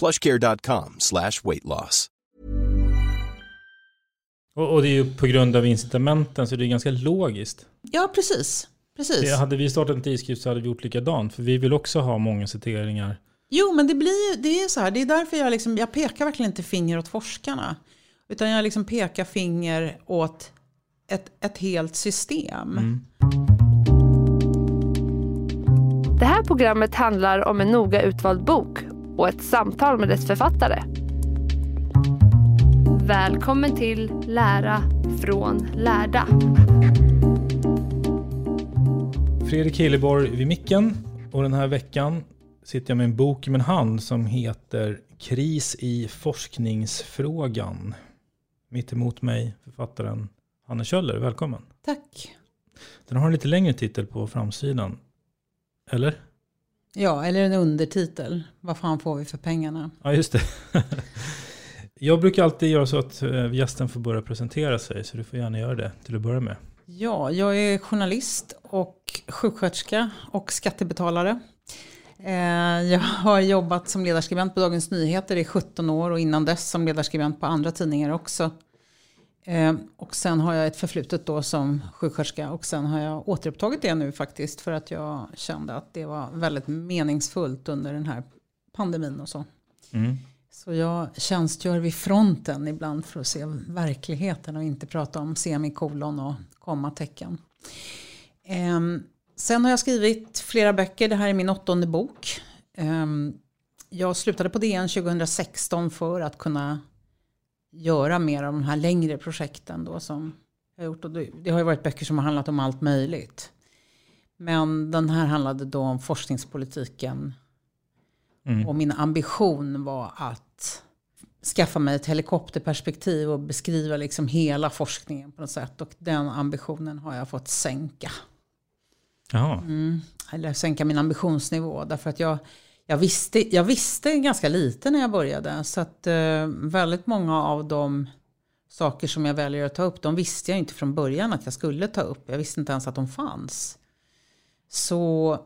PlushCare.com/weight loss. Och det är ju på grund av incitamenten, så det är ganska logiskt. Ja, precis. Precis. Det, hade vi startat en tidskrift så hade vi gjort likadant. För vi vill också ha många citeringar. Jo, men det är så här. Det är därför jag pekar verkligen inte finger åt forskarna. Utan jag liksom pekar finger åt ett helt system. Mm. Det här programmet handlar om en noga utvald bok och ett samtal med dess författare. Välkommen till Lära från Lärda. Fredrik Helleborg vid micken, och den här veckan sitter jag med en bok i min hand som heter Kris i forskningsfrågan. Mitt emot mig författaren Anne Kjöller, välkommen. Tack. Den har en lite längre titel på framsidan, eller? Ja, eller en undertitel. Vad fan får vi för pengarna? Ja, just det. Jag brukar alltid göra så att gästen får börja presentera sig, så du får gärna göra det till att börja med. Ja, jag är journalist och sjuksköterska och skattebetalare. Jag har jobbat som ledarskribent på Dagens Nyheter i 17 år och innan dess som ledarskribent på andra tidningar också. Och sen har jag ett förflutet då som sjuksköterska, och sen har jag återupptagit det nu faktiskt för att jag kände att det var väldigt meningsfullt under den här pandemin och så. Mm. Så jag tjänstgör vid fronten ibland för att se verkligheten och inte prata om semikolon och kommatecken. Sen har jag skrivit flera böcker. Det här är min 8:e bok. Jag slutade på DN 2016 för att kunna göra mer av de här längre projekten då som jag har gjort. Och det har ju varit böcker som har handlat om allt möjligt. Men den här handlade då om forskningspolitiken. Mm. Och min ambition var att skaffa mig ett helikopterperspektiv och beskriva liksom hela forskningen på något sätt. Och den ambitionen har jag fått sänka. Jaha. Mm. Eller sänka min ambitionsnivå. Därför att jag visste ganska lite när jag började. Så att väldigt många av de saker som jag väljer att ta upp, de visste jag inte från början att jag skulle ta upp. Jag visste inte ens att de fanns. Så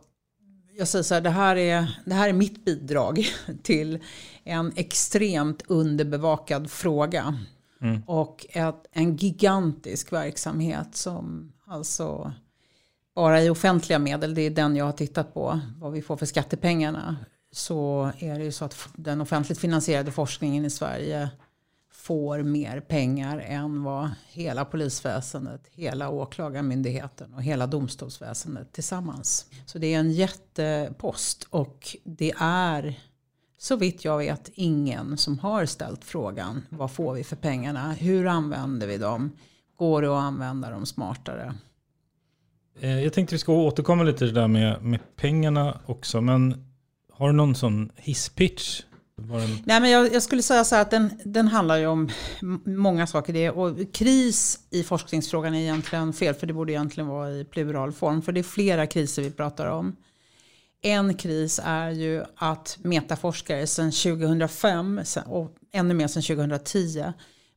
jag säger så här, det här är mitt bidrag till en extremt underbevakad fråga. Mm. Och en gigantisk verksamhet som alltså bara i offentliga medel, det är den jag har tittat på, vad vi får för skattepengarna. Så är det ju så att den offentligt finansierade forskningen i Sverige får mer pengar än vad hela polisväsendet, hela åklagarmyndigheten och hela domstolsväsendet tillsammans. Så det är en jättepost, och det är, så vitt jag vet, ingen som har ställt frågan, vad får vi för pengarna? Hur använder vi dem? Går det att använda dem smartare? Jag tänkte vi ska återkomma lite till det där med pengarna också, men har du någon sån hisspitch? Nej, men jag skulle säga så här att den handlar ju om många saker. Och kris i forskningsfrågan är egentligen fel, för det borde egentligen vara i pluralform, för det är flera kriser vi pratar om. En kris är ju att metaforskare sedan 2005 och ännu mer sedan 2010,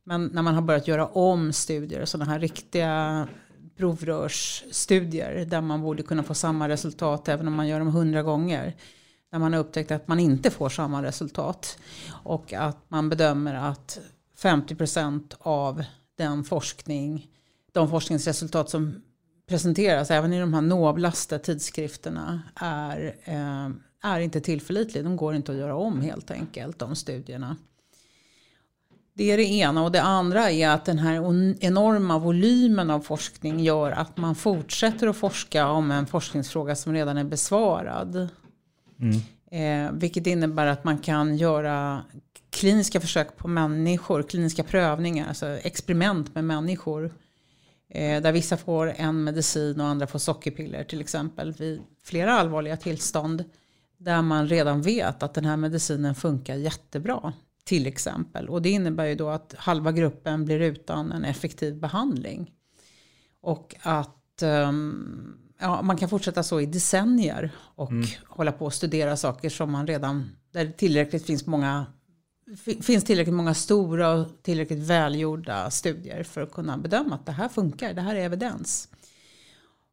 men när man har börjat göra om studier, sådana här riktiga provrörsstudier där man borde kunna få samma resultat även om man gör dem 100 gånger, när man har upptäckt att man inte får samma resultat och att man bedömer att 50% av de forskningsresultat som presenteras även i de här noblaste tidskrifterna är inte tillförlitliga. De går inte att göra om helt enkelt, de studierna. Det är det ena, och det andra är att den här enorma volymen av forskning gör att man fortsätter att forska om en forskningsfråga som redan är besvarad. Vilket innebär att man kan göra kliniska försök på människor, kliniska prövningar, alltså experiment med människor. Där vissa får en medicin och andra får sockerpiller till exempel vid flera allvarliga tillstånd. Där man redan vet att den här medicinen funkar jättebra till exempel. Och det innebär ju då att halva gruppen blir utan en effektiv behandling. Och att man kan fortsätta så i decennier och hålla på och studera saker som man redan, där det finns tillräckligt många stora och tillräckligt välgjorda studier för att kunna bedöma att det här funkar, det här är evidens.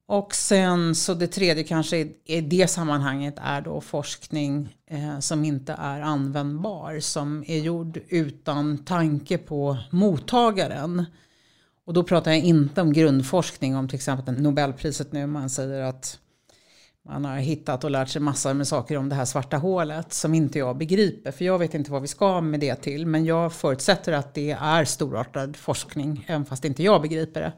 Och sen så det tredje kanske i det sammanhanget är då forskning som inte är användbar, som är gjord utan tanke på mottagaren. Och då pratar jag inte om grundforskning, om till exempel Nobelpriset nu. Man säger att man har hittat och lärt sig massor med saker om det här svarta hålet som inte jag begriper. För jag vet inte vad vi ska med det till. Men jag förutsätter att det är storartad forskning, även fast inte jag begriper det.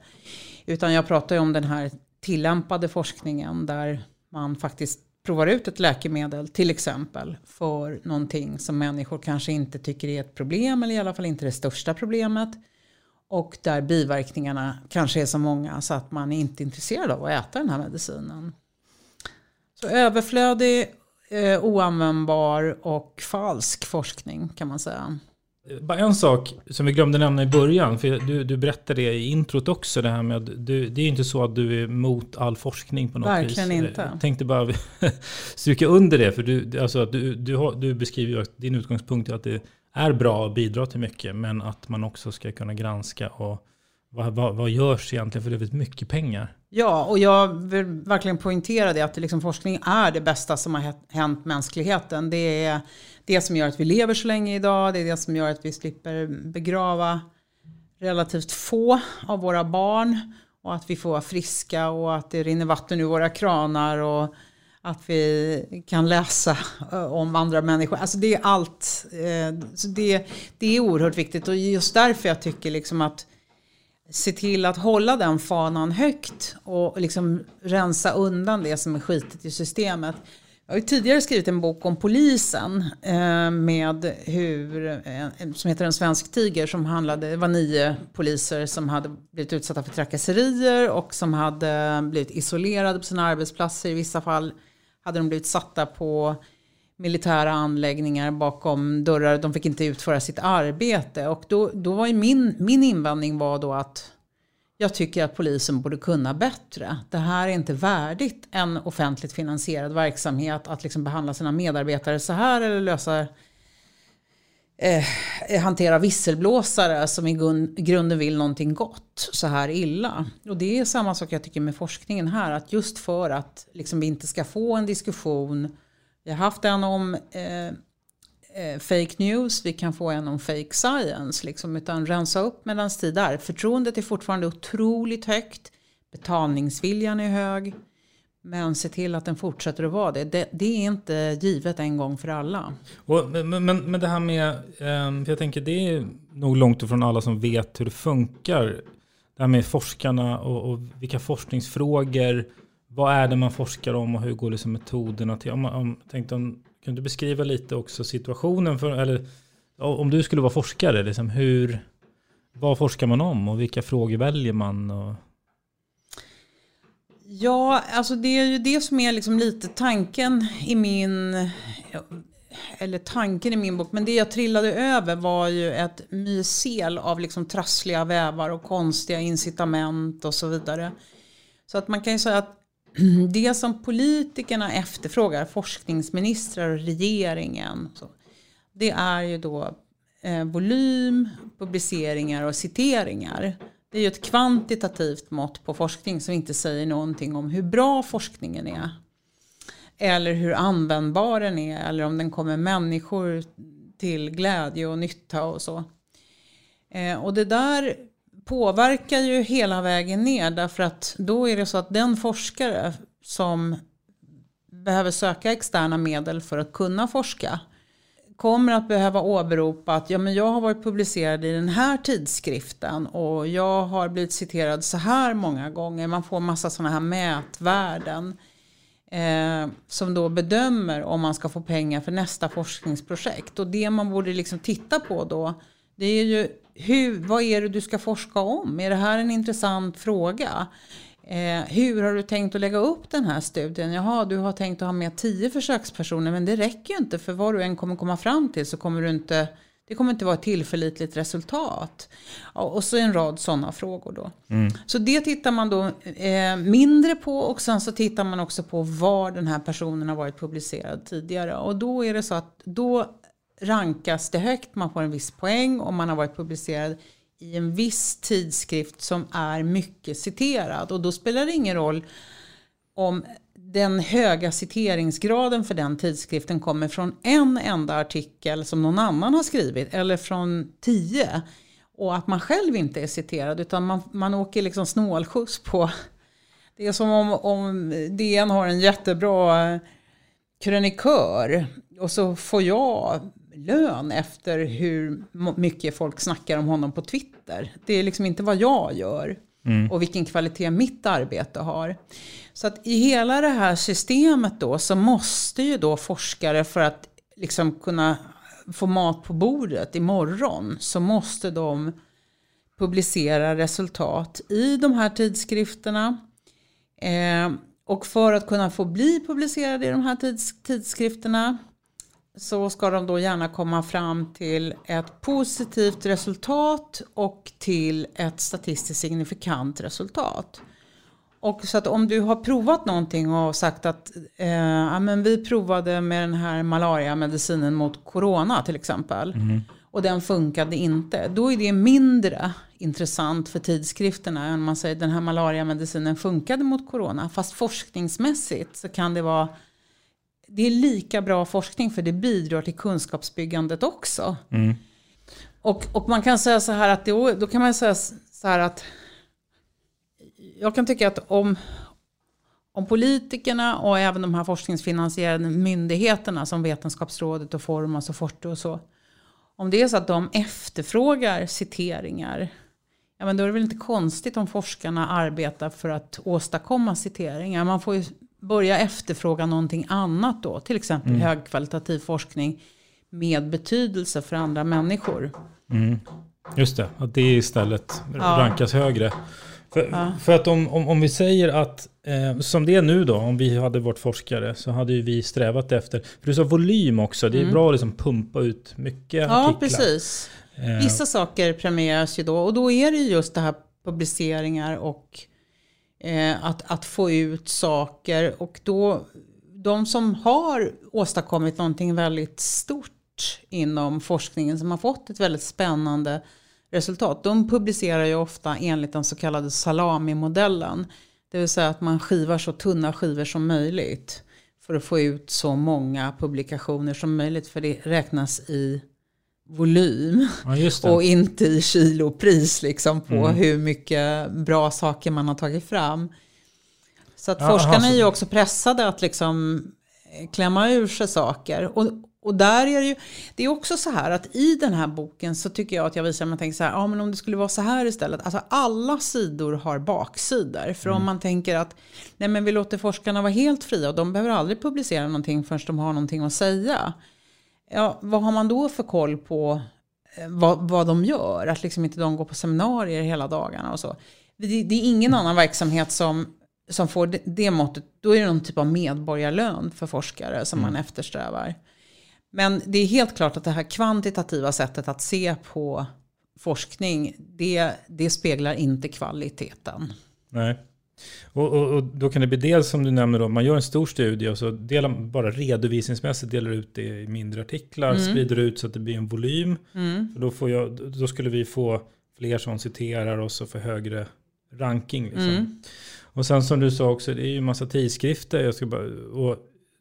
Utan jag pratar ju om den här tillämpade forskningen där man faktiskt provar ut ett läkemedel till exempel för någonting som människor kanske inte tycker är ett problem, eller i alla fall inte det största problemet. Och där biverkningarna kanske är så många så att man inte är intresserad av att äta den här medicinen. Så överflödig, oanvändbar och falsk forskning kan man säga. Bara en sak som vi glömde nämna i början, för du berättade det i introt också, det här med att det är inte så att du är emot all forskning på något vis. Verkligen inte. Jag tänkte bara stryka under det, för du beskriver ju att din utgångspunkt är att det är bra och bidrar till mycket, men att man också ska kunna granska och vad görs egentligen, för det är väldigt mycket pengar. Ja, och jag vill verkligen poängtera det, att liksom forskning är det bästa som har hänt mänskligheten. Det är det som gör att vi lever så länge idag, det är det som gör att vi slipper begrava relativt få av våra barn, och att vi får vara friska och att det rinner vatten ur våra kranar och att vi kan läsa om andra människor. Alltså det är allt. Det är oerhört viktigt, och just därför jag tycker liksom att se till att hålla den fanan högt och liksom rensa undan det som är skitigt i systemet. Jag har ju tidigare skrivit en bok om polisen som heter En svensk tiger, som det var 9 poliser som hade blivit utsatta för trakasserier och som hade blivit isolerade på sina arbetsplatser. I vissa fall hade de blivit satta på militära anläggningar bakom dörrar. De fick inte utföra sitt arbete. Och då var ju min invändning var då att jag tycker att polisen borde kunna bättre. Det här är inte värdigt en offentligt finansierad verksamhet, att liksom behandla sina medarbetare så här, eller hantera visselblåsare som i grunden vill någonting gott så här illa. Och det är samma sak jag tycker med forskningen här, att just för att liksom vi inte ska få en diskussion. Vi har haft en om fake news, vi kan få en om fake science. Liksom, utan rensa upp medan tid är. Förtroendet är fortfarande otroligt högt. Betalningsviljan är hög. Men se till att den fortsätter att vara det. Det är inte givet en gång för alla. Men det här med, för jag tänker det är nog långt ifrån alla som vet hur det funkar. Det här med forskarna och vilka forskningsfrågor. Vad är det man forskar om och hur går liksom metoderna till? Kan du beskriva lite också situationen för, eller om du skulle vara forskare, liksom vad forskar man om och vilka frågor väljer man? Ja, alltså det är ju det som är liksom lite tanken i min bok, men det jag trillade över var ju ett mycel av liksom trassliga vävar och konstiga incitament och så vidare. Så att man kan ju säga att det som politikerna efterfrågar, forskningsministrar och regeringen, det är ju då volym, publiceringar och citeringar. Det är ju ett kvantitativt mått på forskning som inte säger någonting om hur bra forskningen är. Eller hur användbar den är. Eller om den kommer människor till glädje och nytta och så. Och det där påverkar ju hela vägen ner. Därför att då är det så att den forskare som behöver söka externa medel för att kunna forska kommer att behöva åberopa att ja, men jag har varit publicerad i den här tidskriften och jag har blivit citerad så här många gånger. Man får massa sådana här mätvärden som då bedömer om man ska få pengar för nästa forskningsprojekt. Och det man borde liksom titta på då, det är ju vad är det du ska forska om? Är det här en intressant fråga? Hur har du tänkt att lägga upp den här studien? Jaha, du har tänkt att ha med 10 försökspersoner, men det räcker ju inte, för vad du än kommer komma fram till så kommer det kommer inte vara ett tillförlitligt resultat. Och så en rad sådana frågor då. Mm. Så det tittar man då mindre på, och sen så tittar man också på var den här personen har varit publicerad tidigare. Och då är det så att då rankas det högt, man får en viss poäng om man har varit publicerad i en viss tidskrift som är mycket citerad. Och då spelar det ingen roll om den höga citeringsgraden för den tidskriften kommer från en enda artikel som någon annan har skrivit, eller från 10. Och att man själv inte är citerad, utan man åker liksom snålskjuts på. Det är som om DN har en jättebra krönikör och så får jag lön efter hur mycket folk snackar om honom på Twitter. Det är liksom inte vad jag gör och vilken kvalitet mitt arbete har. Så att i hela det här systemet då, så måste ju då forskare, för att liksom kunna få mat på bordet imorgon, så måste de publicera resultat i de här tidskrifterna. Och för att kunna få bli publicerade i de här tidskrifterna, så ska de då gärna komma fram till ett positivt resultat och till ett statistiskt signifikant resultat. Och så att om du har provat någonting och sagt att ja, men vi provade med den här malaria-medicinen mot corona till exempel, och den funkade inte, då är det mindre intressant för tidskrifterna än man säger den här malaria-medicinen funkade mot corona. Fast forskningsmässigt så kan det vara... Det är lika bra forskning, för det bidrar till kunskapsbyggandet också. Mm. Och man kan säga så här att då kan man säga så här att jag kan tycka att om politikerna och även de här forskningsfinansierade myndigheterna som Vetenskapsrådet och Formas och Forto och så, om det är så att de efterfrågar citeringar, ja, men då är det väl inte konstigt om forskarna arbetar för att åstadkomma citeringar. Man får ju börja efterfråga någonting annat då. Till exempel högkvalitativ forskning med betydelse för andra människor. Mm. Just det, att det istället rankas högre. För att om vi säger att, som det är nu då, om vi hade varit forskare så hade ju vi strävat efter, för du sa volym också, det är bra att liksom pumpa ut mycket artiklar. Ja, precis. Vissa saker premieras ju då, och då är det just det här publiceringar och att få ut saker. Och då de som har åstadkommit någonting väldigt stort inom forskningen, som har fått ett väldigt spännande resultat, de publicerar ju ofta enligt den så kallade salami-modellen. Det vill säga att man skivar så tunna skivor som möjligt för att få ut så många publikationer som möjligt, för det räknas i volym och inte i kilopris liksom på hur mycket bra saker man har tagit fram. Så att forskarna är ju också pressade att liksom klämma ur sig saker. Och där är det ju, det är också så här att i den här boken så tycker jag att jag visar, man tänker så här, ja men om det skulle vara så här istället. Alltså alla sidor har baksidor. För om man tänker att nej men vi låter forskarna vara helt fria och de behöver aldrig publicera någonting förrän de har någonting att säga. Ja, vad har man då för koll på vad de gör? Att liksom inte de går på seminarier hela dagarna och så. Det är ingen annan verksamhet som får det måttet. Då är det någon typ av medborgarlön för forskare som man eftersträvar. Men det är helt klart att det här kvantitativa sättet att se på forskning, det speglar inte kvaliteten. Nej. Och då kan det bli dels som du nämner då, man gör en stor studie och så delar bara redovisningsmässigt delar ut det i mindre artiklar, sprider ut så att det blir en volym. Mm. Då, då skulle vi få fler som citerar oss och få högre ranking. Liksom. Mm. Och sen som du sa också, det är ju en massa tidskrifter. Och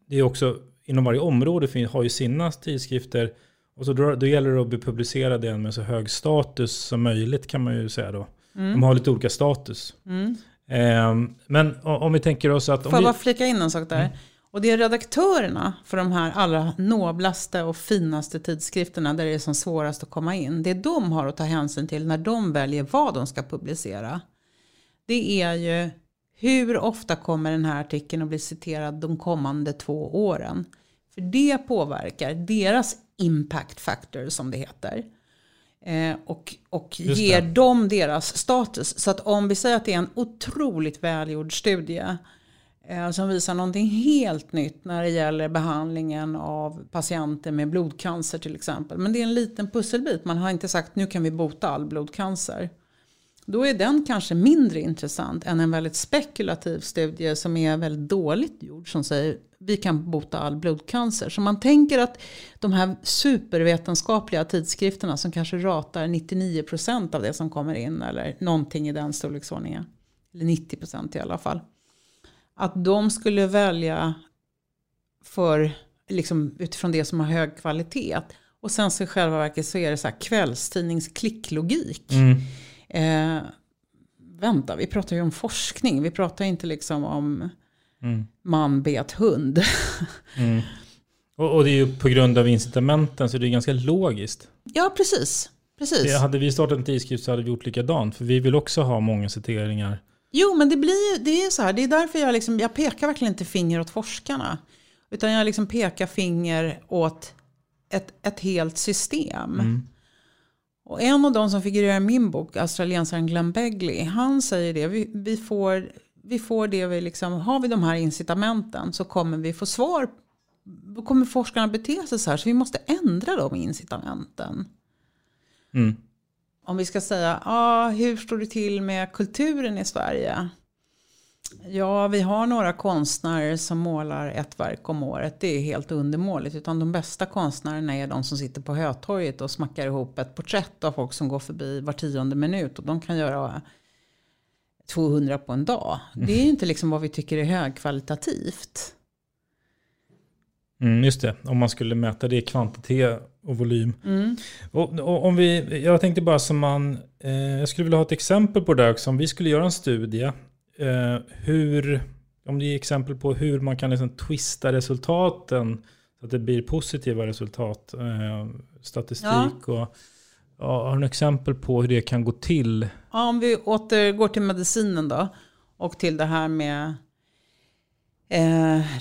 det är också inom varje område har ju sina tidskrifter. Och så då gäller det att bli publicerad igen med så hög status som möjligt, kan man ju säga då. Mm. De har lite olika status. Mm. Men om vi tänker oss att... Får jag bara flika in en sak där? Mm. Och det är redaktörerna för de här allra noblaste och finaste tidskrifterna där det är som svårast att komma in. Det de har att ta hänsyn till när de väljer vad de ska publicera, det är ju hur ofta kommer den här artikeln att bli citerad de kommande 2 åren. För det påverkar deras impact factor, som det heter. Och ger dem deras status. Så att om vi säger att det är en otroligt välgjord studie som visar någonting helt nytt när det gäller behandlingen av patienter med blodcancer till exempel. Men det är en liten pusselbit. Man har inte sagt nu kan vi bota all blodcancer. Då är den kanske mindre intressant än en väldigt spekulativ studie som är väldigt dåligt gjord som säger vi kan bota all blodcancer. Så man tänker att de här supervetenskapliga tidskrifterna som kanske ratar 99% av det som kommer in eller någonting i den storleksordningen, eller 90% i alla fall, att de skulle välja för, liksom, utifrån det som har hög kvalitet. Och sen så i själva verket så är det så här kvällstidningsklicklogik. Mm. Vänta, vi pratar ju om forskning. Vi pratar inte liksom om man bet hund. Mm. Och det är ju på grund av incitamenten så det är ganska logiskt. Ja, precis. Hade vi startat en tidskrift så hade vi gjort likadant. För vi vill också ha många citeringar. Jo, men det är så här. Det är därför jag pekar verkligen inte finger åt forskarna. Utan jag liksom pekar finger åt ett helt system. Mm. Och en av de som figurerar i min bok, australiensaren Glenn Begley, han säger det. Vi får det vi liksom, har vi de här incitamenten så kommer vi få svar. Då kommer forskarna bete sig så här, så vi måste ändra de incitamenten. Mm. Om vi ska säga, hur står det till med kulturen i Sverige? Ja, vi har några konstnärer som målar ett verk om året. Det är helt undermåligt. Utan de bästa konstnärerna är de som sitter på Hötorget och smackar ihop ett porträtt av folk som går förbi var 10:e minut. Och de kan göra 200 på en dag. Det är ju inte liksom vad vi tycker är högkvalitativt. Mm, just det, om man skulle mäta det i kvantitet och volym. Mm. Och om vi, jag tänkte bara som jag skulle vilja ha ett exempel på det där också. Om vi skulle göra en studie... om det är exempel på hur man kan liksom twista resultaten så att det blir positiva resultat, statistik och har du exempel på hur det kan gå till? Ja, om vi återgår till medicinen då och till det här med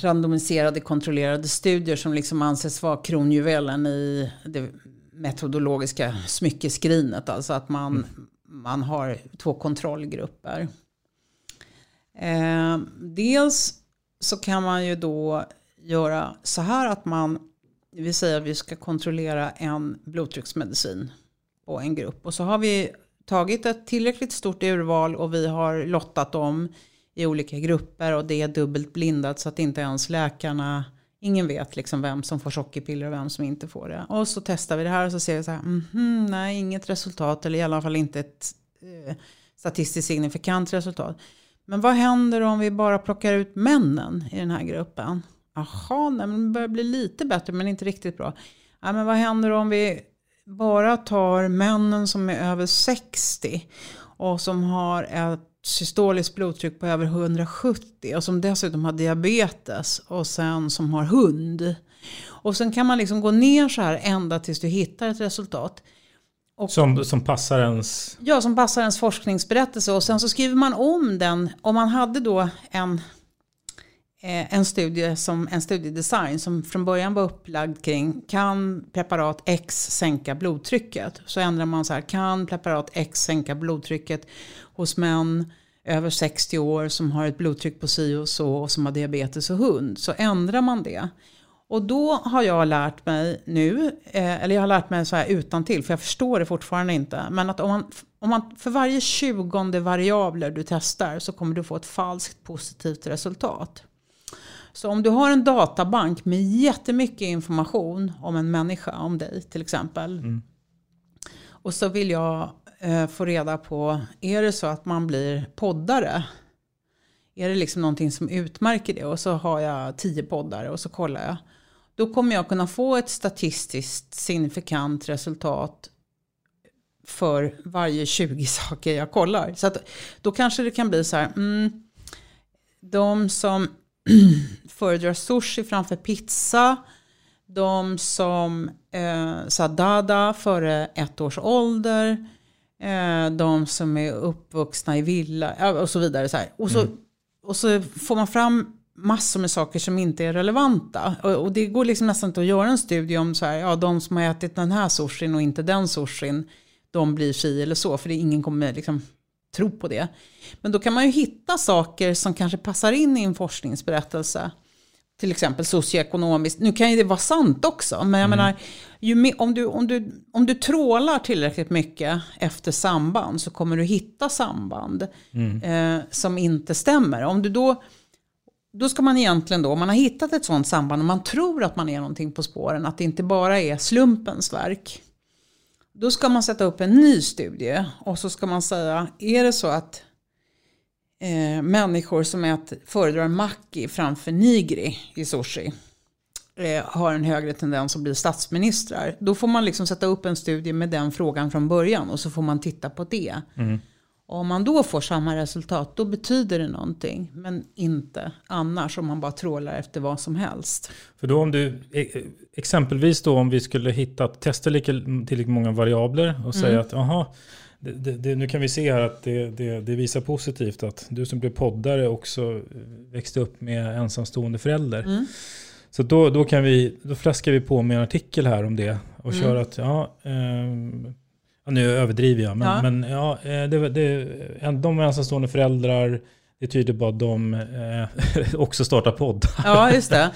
randomiserade kontrollerade studier som liksom anses vara kronjuvelen i det metodologiska smyckeskrinet, alltså att man har 2 kontrollgrupper. Dels så kan man ju då göra så här att vi säger att vi ska kontrollera en blodtrycksmedicin på en grupp. Och så har vi tagit ett tillräckligt stort urval och vi har lottat dem i olika grupper och det är dubbelt blindat så att inte ens läkarna, ingen vet liksom vem som får sockerpiller och vem som inte får det. Och så testar vi det här och så ser vi så här, nej, inget resultat eller i alla fall inte ett statistiskt signifikant resultat. Men vad händer om vi bara plockar ut männen i den här gruppen? Jaha, men det börjar bli lite bättre men inte riktigt bra. Ja, men vad händer om vi bara tar männen som är över 60 och som har ett systoliskt blodtryck på över 170 och som dessutom har diabetes och sen som har hund. Och sen kan man liksom gå ner så här ända tills du hittar ett resultat. Och, som passar ens... Ja, som passar ens forskningsberättelse. Och sen så skriver man om den. Om man hade då en studiedesign som från början var upplagd kring kan preparat X sänka blodtrycket? Så ändrar man så här, kan preparat X sänka blodtrycket hos män över 60 år som har ett blodtryck på si och så och som har diabetes och hund? Så ändrar man det. Och då har jag lärt mig nu, eller jag har lärt mig så här utantill, för jag förstår det fortfarande inte. Men att om man Om man, för varje 20:e variabler du testar så kommer du få ett falskt positivt resultat. Så om du har en databank med jättemycket information om en människa, om dig till exempel. Mm. Och så vill jag få reda på, är det så att man blir poddare? Är det liksom någonting som utmärker det? Och så har jag 10 poddare och så kollar jag. Då kommer jag kunna få ett statistiskt signifikant resultat för varje 20 saker jag kollar. Så att, då kanske det kan bli så här, de som föredrar sushi framför pizza, de som sa dada före 1 års ålder, de som är uppvuxna i villa och så vidare. Så här. Och så får man fram massor med saker som inte är relevanta. Och det går liksom nästan inte att göra en studie om så här, ja, de som har ätit den här sushin och inte den sushin, de blir si eller så, för det, ingen kommer liksom tro på det. Men då kan man ju hitta saker som kanske passar in i en forskningsberättelse. Till exempel socioekonomiskt. Nu kan ju det vara sant också. Men jag menar, om du trålar tillräckligt mycket efter samband så kommer du hitta samband som inte stämmer. Om du då ska man egentligen då, om man har hittat ett sådant samband och man tror att man är någonting på spåren, att det inte bara är slumpens verk. Då ska man sätta upp en ny studie och så ska man säga, är det så att människor som föredrar maki framför nigiri i sushi har en högre tendens att bli statsministrar. Då får man liksom sätta upp en studie med den frågan från början och så får man titta på det. Mm. Och om man då får samma resultat, då betyder det någonting, men inte annars om man bara trålar efter vad som helst. För då om du, exempelvis då om vi skulle testa tillräckligt många variabler och säga att aha, nu kan vi se här att det visar positivt att du som blev poddare också växte upp med ensamstående förälder. Mm. Så då flaskar vi på med en artikel här om det och kör att nu överdriver jag, de ensamstående föräldrar, det tyder på att de också startar podd. Ja, just det.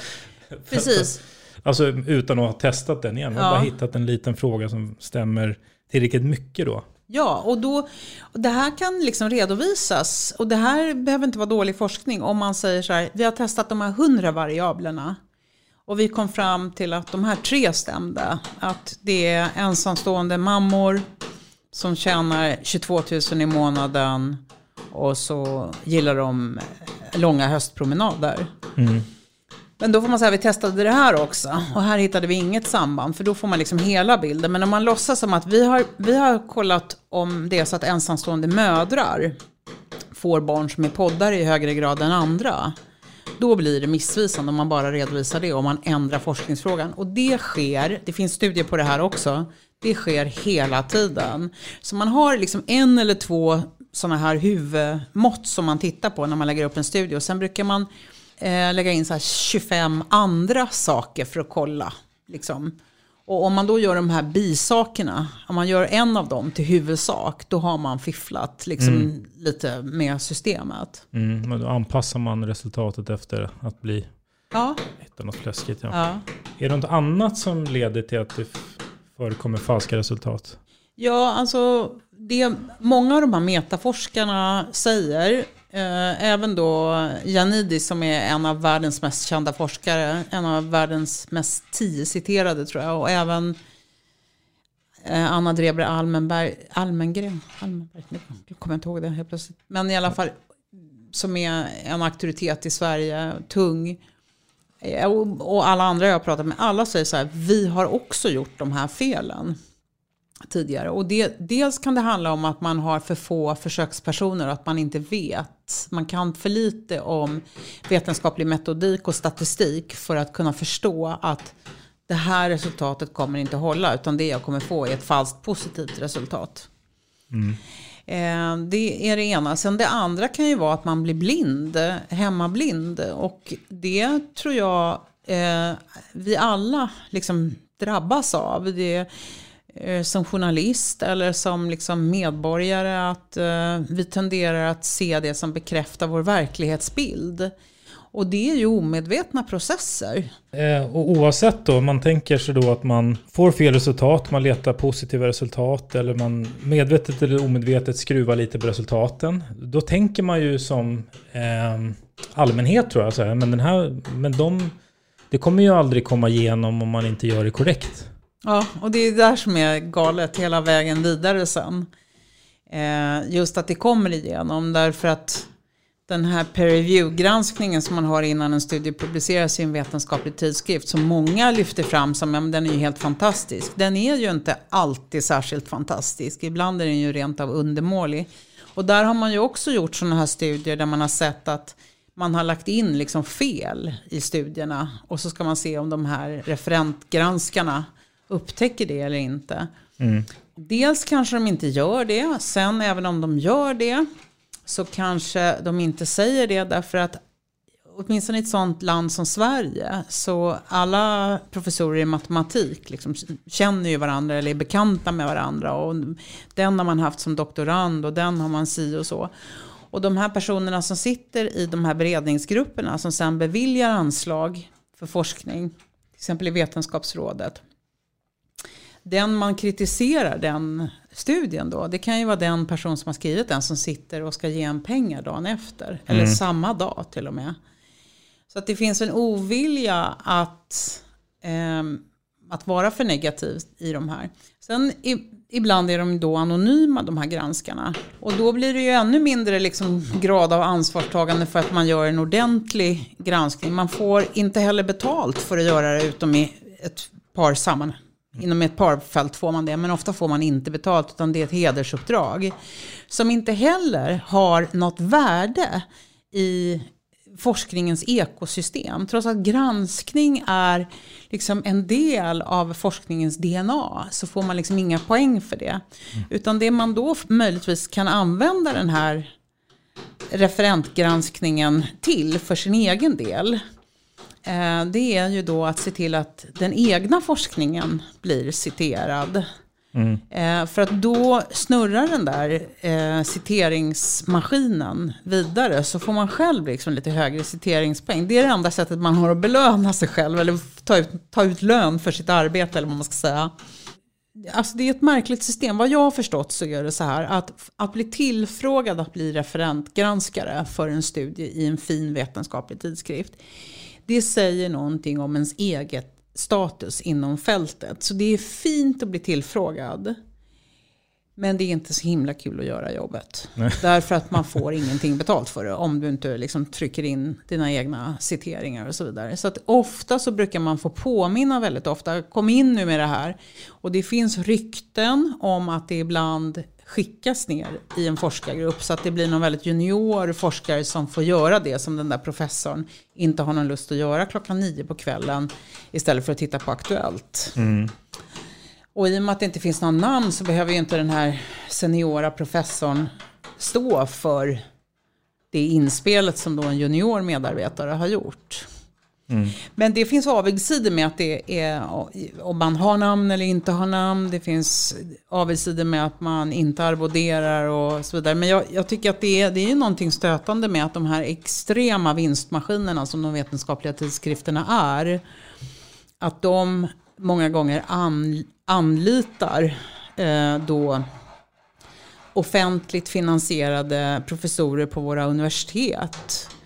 Precis. Alltså utan att ha testat den igen. Man har bara hittat en liten fråga som stämmer tillräckligt mycket då. Ja, och då, det här kan liksom redovisas. Och det här behöver inte vara dålig forskning om man säger så här, vi har testat de här 100 variablerna. Och vi kom fram till att de här 3 stämde. Att det är ensamstående mammor som tjänar 22 000 i månaden. Och så gillar de långa höstpromenader. Mm. Men då får man säga att vi testade det här också. Och här hittade vi inget samband. För då får man liksom hela bilden. Men om man låtsas som att vi har kollat om det är så att ensamstående mödrar får barn som är poddare i högre grad än andra. Då blir det missvisande om man bara redovisar det, om man ändrar forskningsfrågan. Och det sker, det finns studier på det här också, det sker hela tiden. Så man har liksom 1 eller 2 sådana här huvudmått som man tittar på när man lägger upp en studie. Och sen brukar man lägga in så här 25 andra saker för att kolla. Liksom. Och om man då gör de här bisakerna, om man gör en av dem till huvudsak, då har man fifflat liksom lite med systemet. Mm, men då anpassar man resultatet efter att bli hitta något fläskigt. Ja. Ja. Är det något annat som leder till att det förekommer falska resultat? Ja, alltså det många av de här metaforskarna säger, även då Ioannidis som är en av världens mest kända forskare, en av världens mest 10 citerade tror jag, och även Anna Dreber Almenberg, jag kommer inte ihåg det helt plötsligt, men i alla fall som är en auktoritet i Sverige, tung, och alla andra jag pratat med, alla säger så här, vi har också gjort de här felen tidigare. Och dels kan det handla om att man har för få försökspersoner och att man inte vet. Man kan för lite om vetenskaplig metodik och statistik för att kunna förstå att det här resultatet kommer inte hålla, utan det jag kommer få är ett falskt positivt resultat. Det är det ena. Sen det andra kan ju vara att man blir blind, hemmablind. Och det tror jag vi alla liksom drabbas av. Det som journalist eller som liksom medborgare, att vi tenderar att se det som bekräftar vår verklighetsbild. Och det är ju omedvetna processer. Och oavsett då, man tänker sig då att man får fel resultat, man letar positiva resultat eller man medvetet eller omedvetet skruvar lite på resultaten. Då tänker man ju som allmänhet tror jag, så här, det kommer ju aldrig komma igenom om man inte gör det korrekt. Ja, och det är där som är galet hela vägen vidare sen. Just att det kommer igenom, därför att den här peer review-granskningen som man har innan en studie publiceras i en vetenskaplig tidskrift som många lyfter fram som den är ju helt fantastisk. Den är ju inte alltid särskilt fantastisk. Ibland är den ju rent av undermålig. Och där har man ju också gjort sådana här studier där man har sett att man har lagt in liksom fel i studierna. Och så ska man se om de här referentgranskarna upptäcker det eller inte. Mm. Dels kanske de inte gör det. Sen även om de gör det så kanske de inte säger det, därför att åtminstone i ett sånt land som Sverige så alla professorer i matematik liksom känner ju varandra eller är bekanta med varandra, och den har man haft som doktorand och den har man si och så. Och de här personerna som sitter i de här beredningsgrupperna som sedan beviljar anslag för forskning, till exempel i Vetenskapsrådet, den man kritiserar den studien då, det kan ju vara den person som har skrivit den som sitter och ska ge en pengar dagen efter. Mm. Eller samma dag till och med. Så att det finns en ovilja att vara för negativ i de här. Sen ibland är de då anonyma, de här granskarna. Och då blir det ju ännu mindre liksom grad av ansvarstagande för att man gör en ordentlig granskning. Man får inte heller betalt för att göra det, utom i ett par sammanhang. Inom ett par fält får man det, men ofta får man inte betalt, utan det är ett hedersuppdrag som inte heller har något värde i forskningens ekosystem, trots att granskning är liksom en del av forskningens DNA, så får man liksom inga poäng för det. Utan det man då möjligtvis kan använda den här referentgranskningen till för sin egen del, det är ju då att se till att den egna forskningen blir citerad. Mm. För att då snurrar den där citeringsmaskinen vidare, så får man själv liksom lite högre citeringspoäng. Det är det enda sättet man har att belöna sig själv eller ta ut lön för sitt arbete, eller vad man ska säga. Alltså det är ett märkligt system. Vad jag har förstått så gör det så här att bli tillfrågad att bli referentgranskare för en studie i en fin vetenskaplig tidskrift, det säger någonting om ens eget status inom fältet. Så det är fint att bli tillfrågad. Men det är inte så himla kul att göra jobbet. Nej. Därför att man får ingenting betalt för det om du inte liksom trycker in dina egna citeringar och så vidare. Så att ofta så brukar man få påminna väldigt ofta. Kom in nu med det här. Och det finns rykten om att det ibland skickas ner i en forskargrupp så att det blir någon väldigt junior forskare som får göra det som den där professorn inte har någon lust att göra 21:00 på kvällen istället för att titta på Aktuellt. Mm. Och i och med att det inte finns någon namn så behöver ju inte den här seniora professorn stå för det inspelet som då en junior medarbetare har gjort. Mm. Men det finns avigsidor med att det är om man har namn eller inte har namn. Det finns avigsidor med att man inte arvoderar och så vidare. Men jag tycker att det är någonting stötande med att de här extrema vinstmaskinerna som de vetenskapliga tidskrifterna är, att de många gånger anlitar då offentligt finansierade professorer på våra universitet.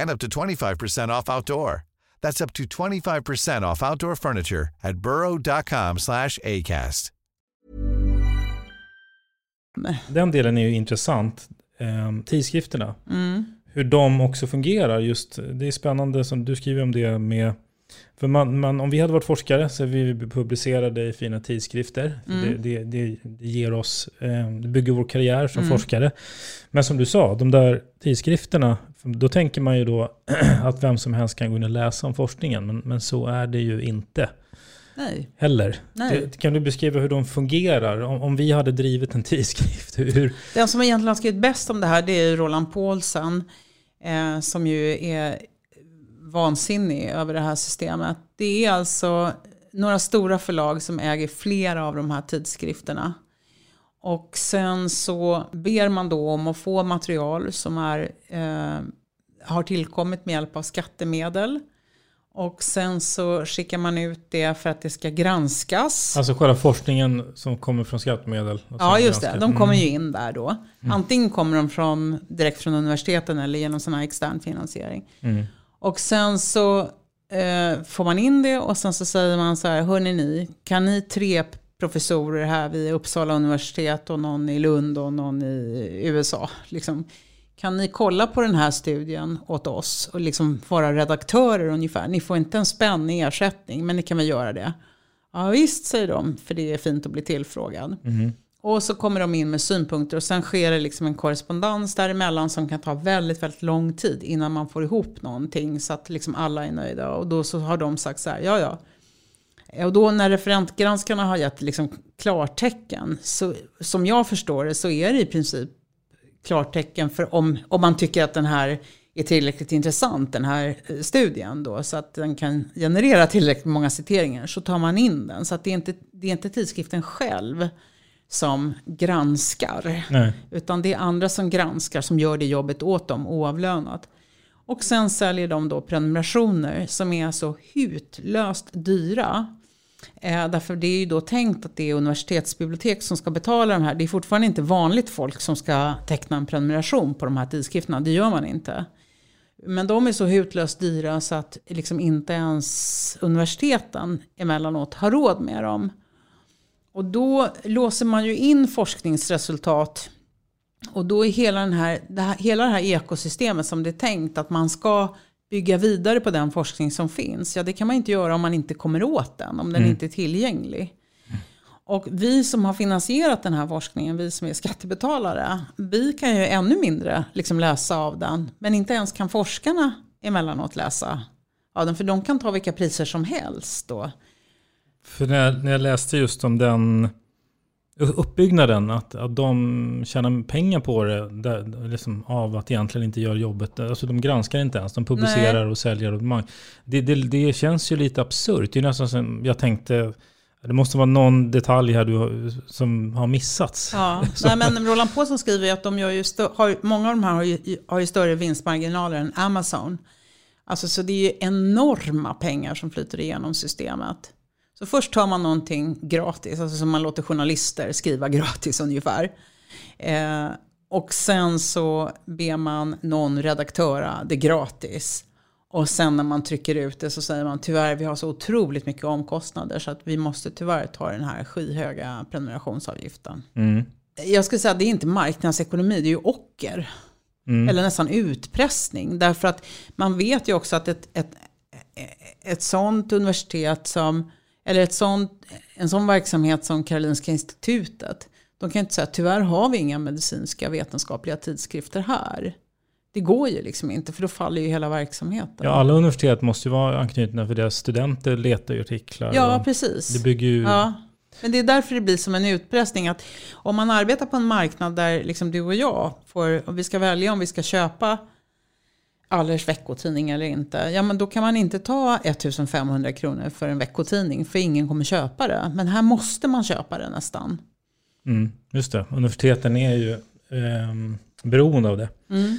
and up to 25% off outdoor. That's up to 25% off outdoor furniture at burrow.com/acast. Den delen är ju intressant, tidskrifterna. Mm. Hur de också fungerar just, det är spännande som du skriver om det med, för man, om vi hade varit forskare så vi publicerade i fina tidskrifter. Mm. Det ger oss, det bygger vår karriär som forskare. Men som du sa, de där tidskrifterna, då tänker man ju då att vem som helst kan gå in och läsa om forskningen, men så är det ju inte. Nej. Heller. Nej. Kan du beskriva hur de fungerar? Om vi hade drivit en tidskrift. Hur? Den som egentligen har skrivit bäst om det här, det är Roland Paulsson, som ju är vansinnig över det här systemet. Det är alltså några stora förlag som äger flera av de här tidskrifterna. Och sen så ber man då om att få material som har tillkommit med hjälp av skattemedel. Och sen så skickar man ut det för att det ska granskas. Alltså själva forskningen som kommer från skattemedel. Ja, just det. De kommer ju in där då. Mm. Antingen kommer de direkt från universiteten eller genom sån här extern finansiering. Mm. Och sen så får man in det och sen så säger man så här: hörrni ni, kan ni 3 professorer här vid Uppsala universitet och någon i Lund och någon i USA liksom, kan ni kolla på den här studien åt oss och liksom vara redaktörer ungefär? Ni får inte en spännig ersättning, men ni kan väl göra det. Ja visst, säger de, för det är fint att bli tillfrågad. Mm. Och så kommer de in med synpunkter och sen sker det liksom en korrespondens däremellan som kan ta väldigt, väldigt lång tid innan man får ihop någonting så att liksom alla är nöjda. Och då så har de sagt så här, ja. Och då när referentgranskarna har gett liksom klartecken, så som jag förstår det så är det i princip klartecken för om man tycker att den här är tillräckligt intressant, den här studien då, så att den kan generera tillräckligt många citeringar, så tar man in den. Så att det är inte tidskriften själv som granskar. Nej. Utan det är andra som granskar som gör det jobbet åt dem oavlönat. Och sen säljer de då prenumerationer som är så hutlöst dyra. Därför det är ju då tänkt att det är universitetsbibliotek som ska betala de här. Det är fortfarande inte vanligt folk som ska teckna en prenumeration på de här tidskrifterna. Det gör man inte. Men de är så hutlöst dyra så att liksom inte ens universiteten emellanåt har råd med dem. Och då låser man ju in forskningsresultat. Och då är hela det här ekosystemet som det är tänkt att man ska bygga vidare på den forskning som finns. Ja, det kan man inte göra om man inte kommer åt den. Om den inte är tillgänglig. Mm. Och vi som har finansierat den här forskningen, vi som är skattebetalare, vi kan ju ännu mindre liksom läsa av den. Men inte ens kan forskarna emellanåt läsa av den. För de kan ta vilka priser som helst då. För när jag läste just om den uppbyggnaden, att de tjänar pengar på det där, liksom, av att egentligen inte gör jobbet. Alltså de granskar inte ens, de publicerar. Nej. Och säljer. Och det känns ju lite absurt. Det är nästan som jag tänkte, det måste vara någon detalj här som har missats. Ja. Nej, men Roland Paulsson skriver ju att de gör ju många av de här har ju större vinstmarginaler än Amazon. Alltså, så det är ju enorma pengar som flyter igenom systemet. Så först tar man någonting gratis, alltså som man låter journalister skriva gratis ungefär. Och sen så ber man någon redaktöra det gratis. Och sen när man trycker ut det så säger man tyvärr, vi har så otroligt mycket omkostnader så att vi måste tyvärr ta den här skyhöga prenumerationsavgiften. Mm. Jag skulle säga att det är inte marknadsekonomi, det är ju ocker. Mm. Eller nästan utpressning. Därför att man vet ju också att ett sånt universitet som, eller en sån verksamhet som Karolinska institutet, de kan inte säga tyvärr har vi inga medicinska vetenskapliga tidskrifter här. Det går ju liksom inte, för då faller ju hela verksamheten. Ja, alla universitet måste ju vara anknutna för deras studenter letar ju artiklar. Ja, precis. Det bygger ju... Ja. Men det är därför det blir som en utpressning, att om man arbetar på en marknad där liksom du och jag får, och vi ska välja om vi ska köpa allers veckotidning eller inte, ja men då kan man inte ta 1500 kronor för en veckotidning, för ingen kommer köpa det. Men här måste man köpa det nästan. Mm, just det, universiteten är ju beroende av det. Mm.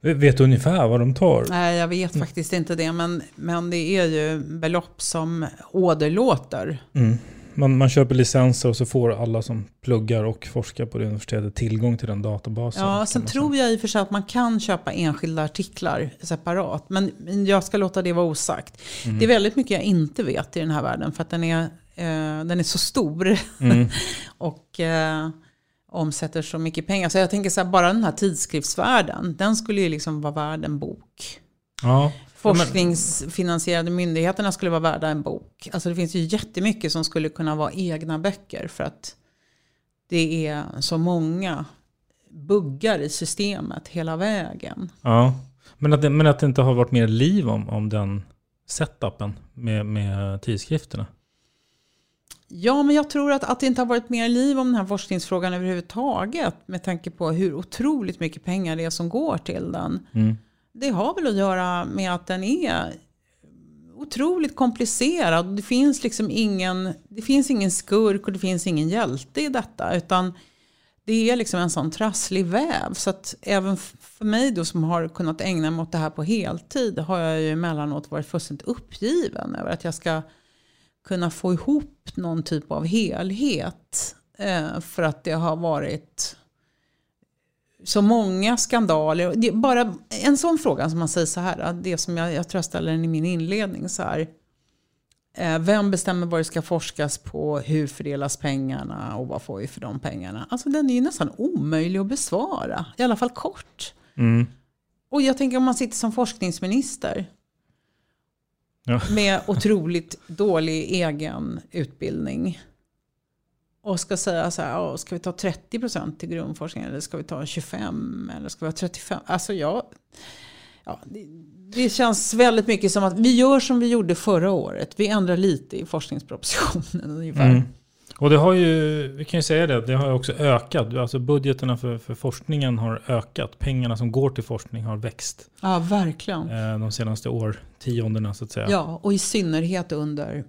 Vet du ungefär vad de tar? Nej, jag vet faktiskt inte det, men det är ju belopp som åderlåter. Mm. Man köper licenser och så får alla som pluggar och forskar på det universitetet tillgång till den databasen. Ja, sen tror jag i och för sig att man kan köpa enskilda artiklar separat. Men jag ska låta det vara osagt. Mm. Det är väldigt mycket jag inte vet i den här världen, för att den är så stor. Mm. Och omsätter så mycket pengar. Så jag tänker så här, bara den här tidskriftsvärlden, den skulle ju liksom vara värd en bok. Ja. Forskningsfinansierade myndigheterna skulle vara värda en bok. Alltså det finns ju jättemycket som skulle kunna vara egna böcker, för att det är så många buggar i systemet hela vägen. Ja, men att det inte har varit mer liv om den setupen med tidskrifterna. Ja, men jag tror att det inte har varit mer liv om den här forskningsfrågan överhuvudtaget, med tanke på hur otroligt mycket pengar det är som går till den. Mm. Det har väl att göra med att den är otroligt komplicerad. Det finns liksom ingen skurk och det finns ingen hjälte i detta. Utan det är liksom en sån trasslig väv. Så att även för mig då, som har kunnat ägna mig åt det här på heltid, har jag ju emellanåt varit fullständigt uppgiven över att jag ska kunna få ihop någon typ av helhet. För att det har varit så många skandaler. Det är bara en sån fråga som man säger så här. Det som jag tror jag ställer i min inledning så här. Vem bestämmer vad det ska forskas på? Hur fördelas pengarna? Och vad får vi för de pengarna? Alltså den är ju nästan omöjlig att besvara. I alla fall kort. Mm. Och jag tänker, om man sitter som forskningsminister. Ja. Med otroligt dålig egen utbildning. Och ska säga så här, ska vi ta 30% till grundforskning, eller ska vi ta 25, eller ska vi ta 35? Alltså det känns väldigt mycket som att vi gör som vi gjorde förra året. Vi ändrar lite i forskningspropositionen ungefär. Mm. Och det har ju, vi kan ju säga det har också ökat. Alltså budgeterna för forskningen har ökat. Pengarna som går till forskning har växt. Ja, verkligen. De senaste årtiondena så att säga. Ja, och i synnerhet under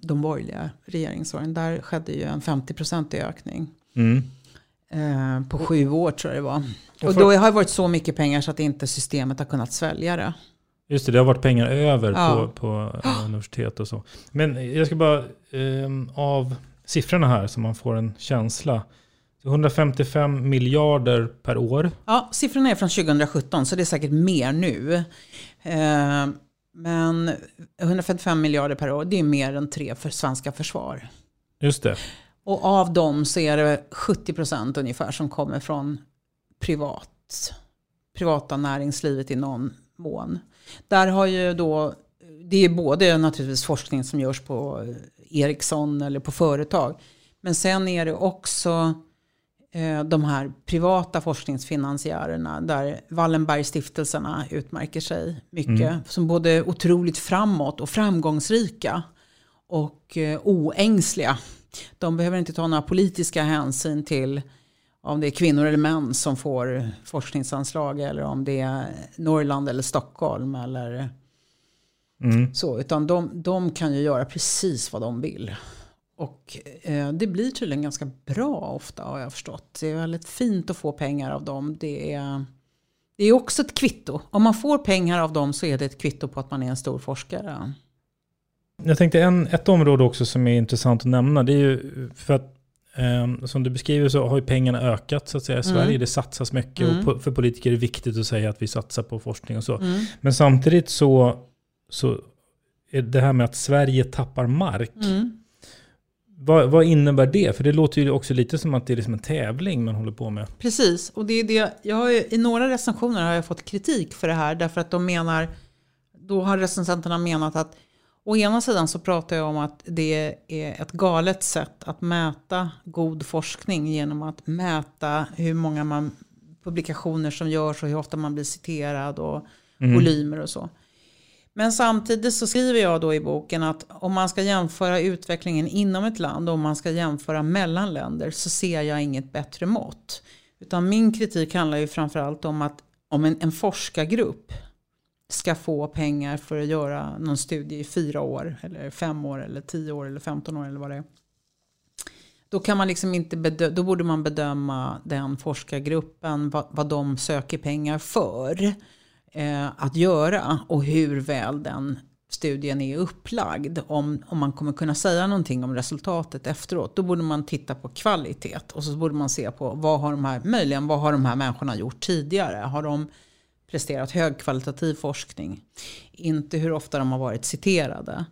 de borgerliga regeringsåren. Där skedde ju en 50% ökning. Mm. På 7 år tror jag det var. Och då har det varit så mycket pengar så att inte systemet har kunnat svälja det. Just det har varit pengar över på universitet och så. Men jag ska bara av siffrorna här så man får en känsla. 155 miljarder per år. Ja, siffrorna är från 2017 så det är säkert mer nu. Men 155 miljarder per år, det är mer än 3 för svenska försvar. Just det. Och av dem så är det 70% ungefär som kommer från privata näringslivet i någon mån. Där har ju då, det är både naturligtvis forskning som görs på Ericsson eller på företag. Men sen är det också de här privata forskningsfinansiärerna, där Wallenbergstiftelserna utmärker sig mycket. Mm. Som både otroligt framåt och framgångsrika och oängsliga. De behöver inte ta några politiska hänsyn till om det är kvinnor eller män som får forskningsanslag, eller om det är Norrland eller Stockholm eller så. Utan de kan ju göra precis vad de vill. Och det blir tydligen ganska bra ofta, har jag förstått. Det är väldigt fint att få pengar av dem. Det är också ett kvitto. Om man får pengar av dem så är det ett kvitto på att man är en stor forskare. Jag tänkte ett område också som är intressant att nämna. Det är ju för att som du beskriver så har ju pengarna ökat så att säga i Sverige. Det satsas mycket och för politiker är det viktigt att säga att vi satsar på forskning och så. Mm. Men samtidigt så är det här med att Sverige tappar mark. Mm. Vad innebär det? För det låter ju också lite som att det är liksom en tävling man håller på med. Precis, och det är det. I några recensioner har jag fått kritik för det här, därför att då har recensenterna menat att å ena sidan så pratar jag om att det är ett galet sätt att mäta god forskning genom att mäta hur många publikationer som görs och hur ofta man blir citerad och volymer och så. Men samtidigt så skriver jag då i boken att om man ska jämföra utvecklingen inom ett land och om man ska jämföra mellan länder så ser jag inget bättre mått. Utan min kritik handlar ju framförallt om att om en forskargrupp ska få pengar för att göra någon studie i 4 år eller 5 år eller 10 år eller 15 år eller vad det är. Då kan man liksom inte då borde man bedöma den forskargruppen, vad de söker pengar för att göra och hur väl den studien är upplagd. Om man kommer kunna säga någonting om resultatet efteråt, då borde man titta på kvalitet och så borde man se på vad har de här människorna gjort tidigare? Har de presterat högkvalitativ forskning? Inte hur ofta de har varit citerade.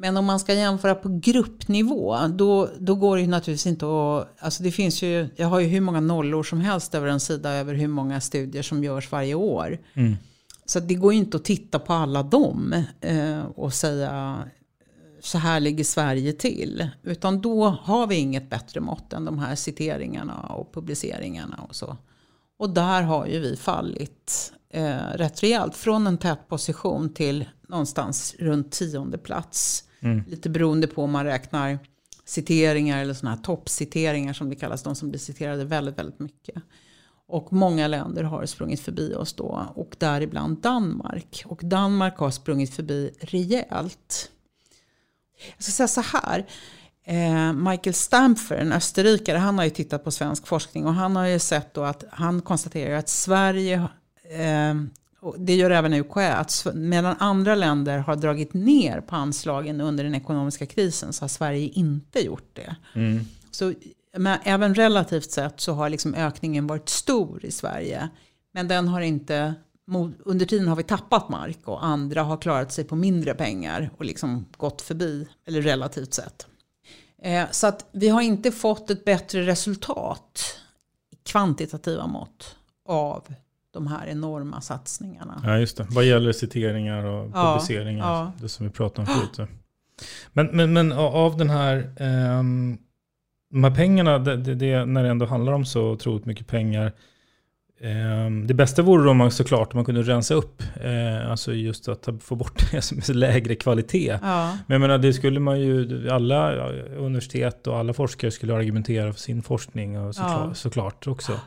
Men om man ska jämföra på gruppnivå, då går det ju naturligtvis inte att... Alltså det finns ju, jag har ju hur många nollor som helst över en sida över hur många studier som görs varje år. Mm. Så det går ju inte att titta på alla dem och säga så här ligger Sverige till. Utan då har vi inget bättre mått än de här citeringarna och publiceringarna och så. Och där har ju vi fallit rätt rejält från en tät position till någonstans runt 10:e plats. Mm. Lite beroende på om man räknar citeringar eller sådana här toppciteringar som det kallas, de som blir citerade väldigt, väldigt mycket. Och många länder har sprungit förbi oss då, och däribland Danmark. Och Danmark har sprungit förbi rejält. Jag ska säga så här, Michael Stampfer, en österrikare, han har ju tittat på svensk forskning och han har ju sett då att han konstaterar att Sverige... Och det gör även UKÄ, att medan andra länder har dragit ner på anslagen under den ekonomiska krisen så har Sverige inte gjort det. Mm. Så men även relativt sett så har liksom ökningen varit stor i Sverige, men den har inte, under tiden har vi tappat mark och andra har klarat sig på mindre pengar och liksom gått förbi, eller relativt sett. Så att vi har inte fått ett bättre resultat i kvantitativa mått av de här enorma satsningarna. Ja, just det. Vad gäller citeringar och publiceringar, det som vi pratade om förut. Men av den här, de här pengarna, när det ändå handlar om så otroligt mycket pengar, det bästa vore om man såklart om man kunde rensa upp, alltså just att få bort det som är lägre kvalitet. Ja. Men jag menar, det skulle man ju, alla universitet och alla forskare skulle argumentera för sin forskning och såklart också.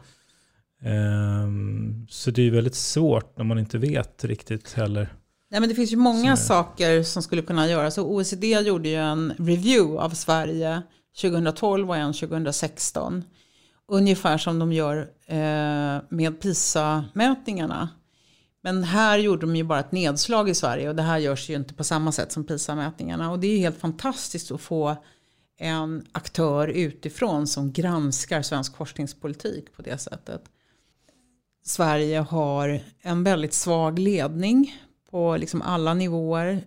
Så det är ju väldigt svårt när man inte vet riktigt heller. Nej, men det finns ju många saker som skulle kunna göras. OECD gjorde ju en review av Sverige 2012 och en 2016. Ungefär som de gör med PISA-mätningarna. Men här gjorde de ju bara ett nedslag i Sverige och det här görs ju inte på samma sätt som PISA-mätningarna. Och det är ju helt fantastiskt att få en aktör utifrån som granskar svensk forskningspolitik på det sättet. Sverige har en väldigt svag ledning på liksom alla nivåer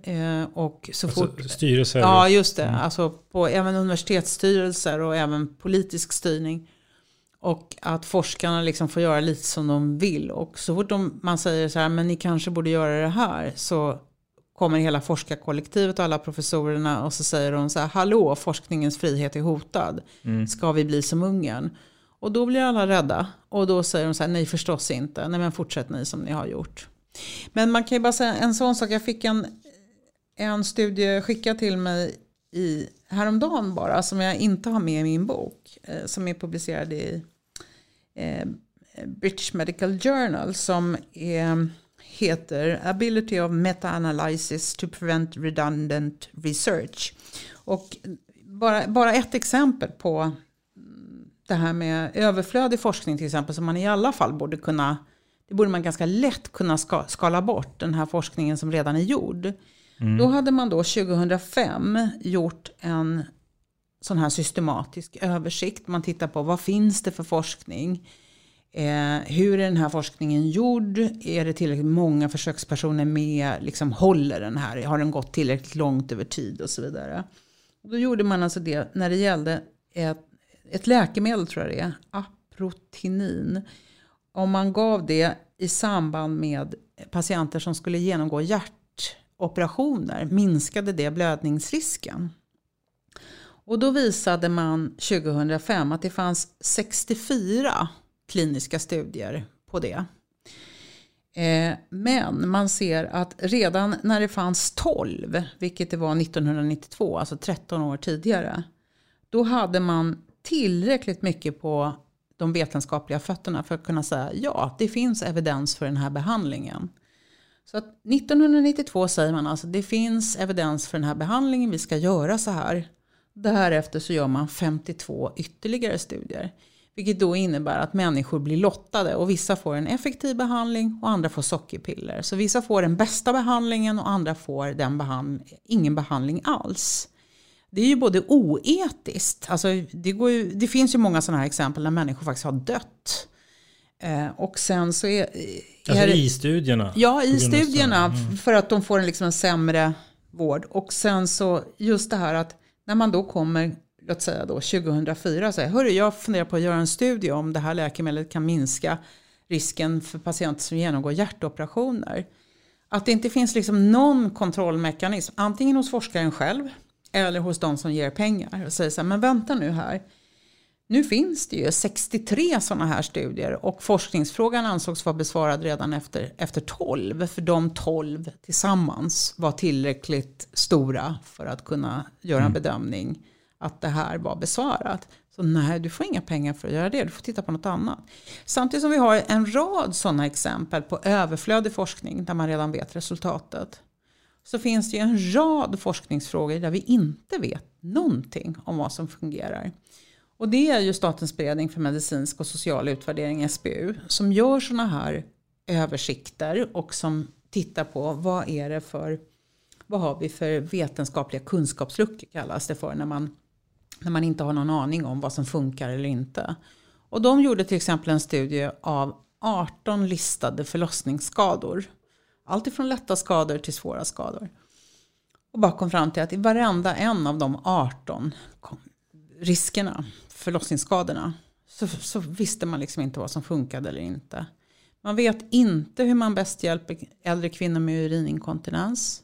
och så alltså fort styrelser. Ja, just det. Alltså på även universitetsstyrelser och även politisk styrning, och att forskarna liksom får göra lite som de vill, och så fort man säger så här, men ni kanske borde göra det här, så kommer hela forskarkollektivet och alla professorerna och så säger de så här, hallå, forskningens frihet är hotad. Ska vi bli som Ungern? Och då blir alla rädda. Och då säger de så här, nej förstås inte. Nej men fortsätt ni som ni har gjort. Men man kan ju bara säga en sån sak. Jag fick en studie skickad till mig häromdagen bara. Som jag inte har med i min bok. Som är publicerad i British Medical Journal. Som heter Ability of Meta-Analysis to Prevent Redundant Research. Och bara ett exempel på... Det här med överflödig forskning till exempel, som man i alla fall borde kunna, det borde man ganska lätt kunna skala bort, den här forskningen som redan är gjord. Mm. Då hade man då 2005 gjort en sån här systematisk översikt. Man tittar på vad finns det för forskning? Hur är den här forskningen gjord? Är det tillräckligt många försökspersoner med? Liksom håller den här? Har den gått tillräckligt långt över tid och så vidare? Och då gjorde man alltså det när det gällde ett läkemedel, tror jag det är, aprotinin. Om man gav det i samband med patienter som skulle genomgå hjärtoperationer, minskade det blödningsrisken. Och då visade man 2005 att det fanns 64 kliniska studier på det. Men man ser att redan när det fanns 12, vilket det var 1992, alltså 13 år tidigare, då hade man tillräckligt mycket på de vetenskapliga fötterna för att kunna säga ja, det finns evidens för den här behandlingen. Så att 1992 säger man alltså det finns evidens för den här behandlingen, vi ska göra så här. Därefter så gör man 52 ytterligare studier. Vilket då innebär att människor blir lottade och vissa får en effektiv behandling och andra får sockerpiller. Så vissa får den bästa behandlingen och andra får ingen behandling alls. Det är ju både oetiskt, alltså det finns ju många sådana här exempel när människor faktiskt har dött. Och sen så är det, i studierna? Ja, i studierna för att de får liksom en sämre vård. Och sen så just det här att när man då kommer, låt säga då 2004, så hörru, jag funderar på att göra en studie om det här läkemedlet kan minska risken för patienter som genomgår hjärtoperationer. Att det inte finns liksom någon kontrollmekanism, antingen hos forskaren själv eller hos de som ger pengar och säger så här, men vänta nu här. Nu finns det ju 63 sådana här studier och forskningsfrågan ansågs vara besvarad redan efter 12. För de 12 tillsammans var tillräckligt stora för att kunna göra en bedömning att det här var besvarat. Så nej, du får inga pengar för att göra det, du får titta på något annat. Samtidigt som vi har en rad sådana exempel på överflödig forskning där man redan vet resultatet. Så finns det ju en rad forskningsfrågor där vi inte vet någonting om vad som fungerar. Och det är ju Statens beredning för medicinsk och social utvärdering, SBU, som gör såna här översikter och som tittar på vad har vi för vetenskapliga kunskapsluckor, kallas det för, när man inte har någon aning om vad som funkar eller inte. Och de gjorde till exempel en studie av 18 listade förlossningsskador. Allt ifrån lätta skador till svåra skador. Och bara kom fram till att i varenda en av de 18 riskerna, förlossningsskadorna, så visste man liksom inte vad som funkade eller inte. Man vet inte hur man bäst hjälper äldre kvinnor med urininkontinens.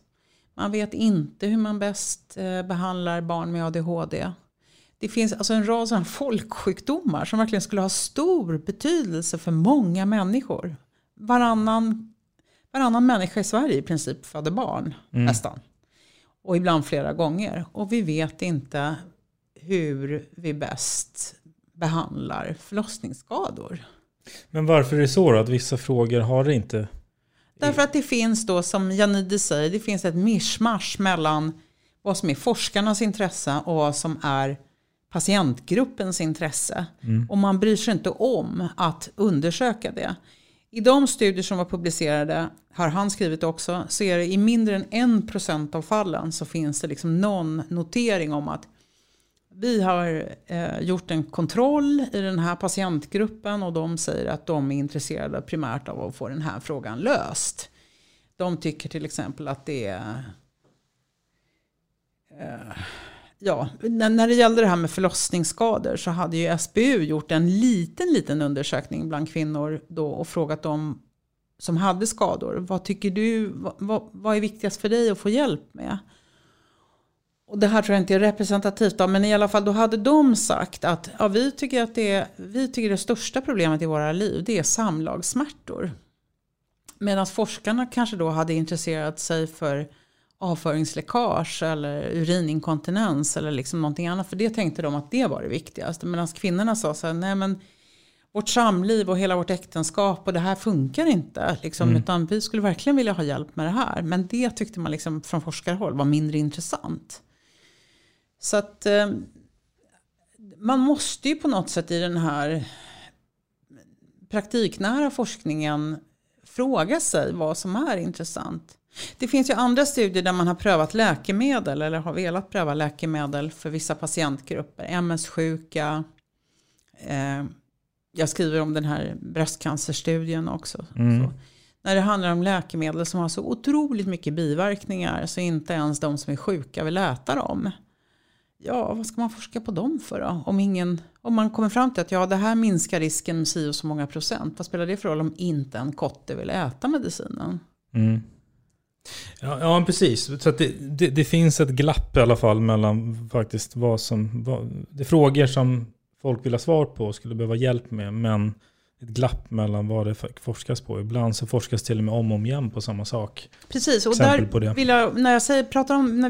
Man vet inte hur man bäst behandlar barn med ADHD. Det finns alltså en rad sådana folksjukdomar som verkligen skulle ha stor betydelse för många människor. Varannan människa i Sverige i princip föder barn, nästan. Och ibland flera gånger. Och vi vet inte hur vi bäst behandlar förlossningsskador. Men varför är det så att vissa frågor har det inte? Därför att det finns då, som Ioannidis säger, det finns ett mischmasch mellan vad som är forskarnas intresse och vad som är patientgruppens intresse. Och man bryr sig inte om att undersöka det. I de studier som var publicerade, har han skrivit också, så är det i mindre än 1% av fallen så finns det liksom någon notering om att vi har gjort en kontroll i den här patientgruppen och de säger att de är intresserade primärt av att få den här frågan löst. De tycker till exempel att det är... när det gällde det här med förlossningsskador så hade ju SBU gjort en liten undersökning bland kvinnor då och frågat dem som hade skador. Vad tycker du, vad är viktigast för dig att få hjälp med? Och det här tror jag inte är representativt av, men i alla fall då hade de sagt att ja, vi tycker det största problemet i våra liv, det är samlagssmärtor. Medan forskarna kanske då hade intresserat sig för avföringsläckage eller urininkontinens eller liksom någonting annat. För det tänkte de att det var det viktigaste. Medan kvinnorna sa så här, nej men vårt samliv och hela vårt äktenskap och det här funkar inte. Liksom, utan vi skulle verkligen vilja ha hjälp med det här. Men det tyckte man liksom från forskarhåll var mindre intressant. Så att man måste ju på något sätt i den här praktiknära forskningen fråga sig vad som är intressant. Det finns ju andra studier där man har prövat läkemedel eller har velat pröva läkemedel för vissa patientgrupper. MS-sjuka. Jag skriver om den här bröstcancerstudien också. Så, när det handlar om läkemedel som har så otroligt mycket biverkningar så inte ens de som är sjuka vill äta dem. Ja, vad ska man forska på dem för då? Om man kommer fram till att ja, det här minskar risken med si och så många procent. Vad spelar det för roll om inte en kotte vill äta medicinen? Ja, precis. Så att det finns ett glapp i alla fall mellan faktiskt det frågor som folk vill ha svar på och skulle behöva hjälp med, men ett glapp mellan vad det forskas på. Ibland så forskas till och med om och igen på samma sak. Precis, och när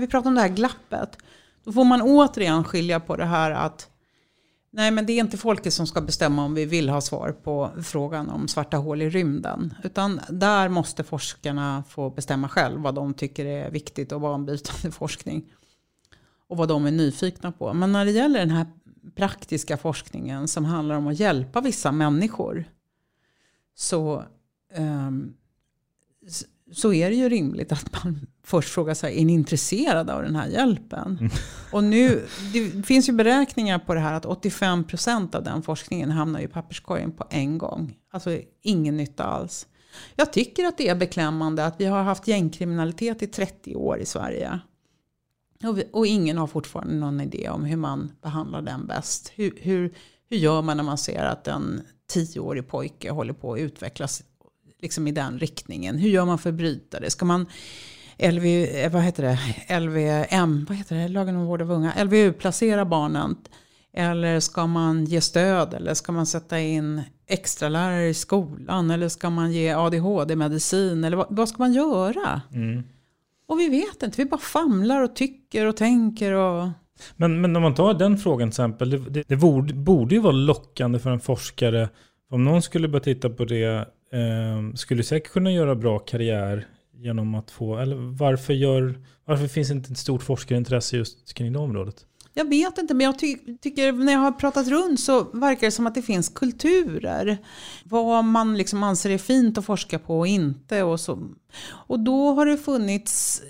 vi pratar om det här glappet, då får man återigen skilja på det här att Nej, men det är inte folket som ska bestämma om vi vill ha svar på frågan om svarta hål i rymden. Utan där måste forskarna få bestämma själv vad de tycker är viktigt och banbrytande forskning. Och vad de är nyfikna på. Men när det gäller den här praktiska forskningen som handlar om att hjälpa vissa människor. Så är det ju rimligt att man först frågar sig, är ni intresserade av den här hjälpen? Mm. Och nu, det finns ju beräkningar på det här att 85% av den forskningen hamnar i papperskorgen på en gång. Alltså ingen nytta alls. Jag tycker att det är beklämmande att vi har haft gängkriminalitet i 30 år i Sverige. Och ingen har fortfarande någon idé om hur man behandlar den bäst. Hur gör man när man ser att en 10-årig pojke håller på att utvecklas liksom i den riktningen? Hur gör man för att bryta det? Ska man LVM, lagen om vård av unga, LVU placera barnen, eller ska man ge stöd, eller ska man sätta in extra lärare i skolan, eller ska man ge ADHD-medicin, eller vad ska man göra? Mm. Och vi vet inte, vi bara famlar och tycker och tänker och... Men om man tar den frågan till exempel, det borde ju vara lockande för en forskare, om någon skulle börja titta på det. Skulle säkert kunna göra bra karriär genom att få, eller varför finns inte ett stort forskarintresse just kring det området? Jag vet inte, men jag tycker när jag har pratat runt så verkar det som att det finns kulturer. Vad man liksom anser är fint att forska på och inte. Och då har det funnits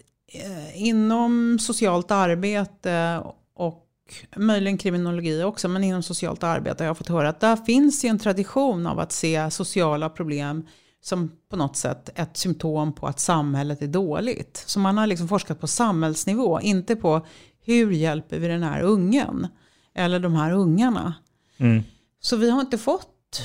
inom socialt arbete och möjligen kriminologi också, men inom socialt arbete har jag fått höra att där finns ju en tradition av att se sociala problem som på något sätt ett symptom på att samhället är dåligt. Så man har liksom forskat på samhällsnivå, inte på hur hjälper vi den här ungen eller de här ungarna. Mm. Så vi har inte fått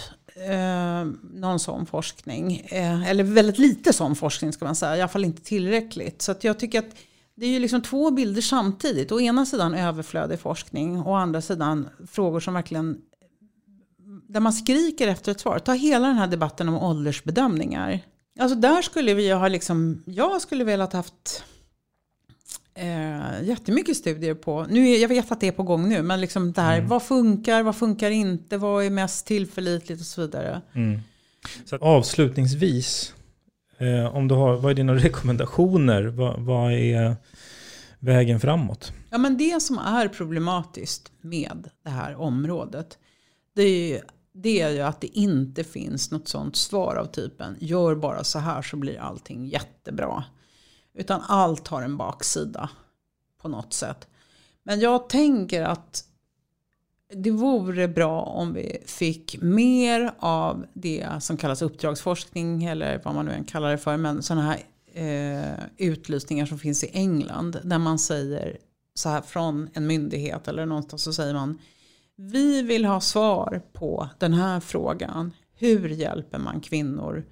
någon sån forskning, eller väldigt lite sån forskning ska man säga, i alla fall inte tillräckligt. Så att jag tycker att det är ju liksom två bilder samtidigt. Å ena sidan överflödig forskning. Å andra sidan frågor som verkligen... Där man skriker efter ett svar. Ta hela den här debatten om åldersbedömningar. Alltså där skulle vi ha liksom... Jag skulle velat haft jättemycket studier på... Jag vet att det är på gång nu. Men liksom det här, vad funkar inte? Vad är mest tillförlitligt och så vidare? Mm. Så avslutningsvis... om du har, vad är dina rekommendationer? Vad är vägen framåt? Ja, men det som är problematiskt med det här området, det är ju att det inte finns något sånt svar av typen gör bara så här så blir allting jättebra. Utan allt har en baksida på något sätt. Men jag tänker att det vore bra om vi fick mer av det som kallas uppdragsforskning eller vad man nu än kallar det för, men sådana här utlysningar som finns i England där man säger så här från en myndighet eller någonstans, så säger man vi vill ha svar på den här frågan. Hur hjälper man kvinnor,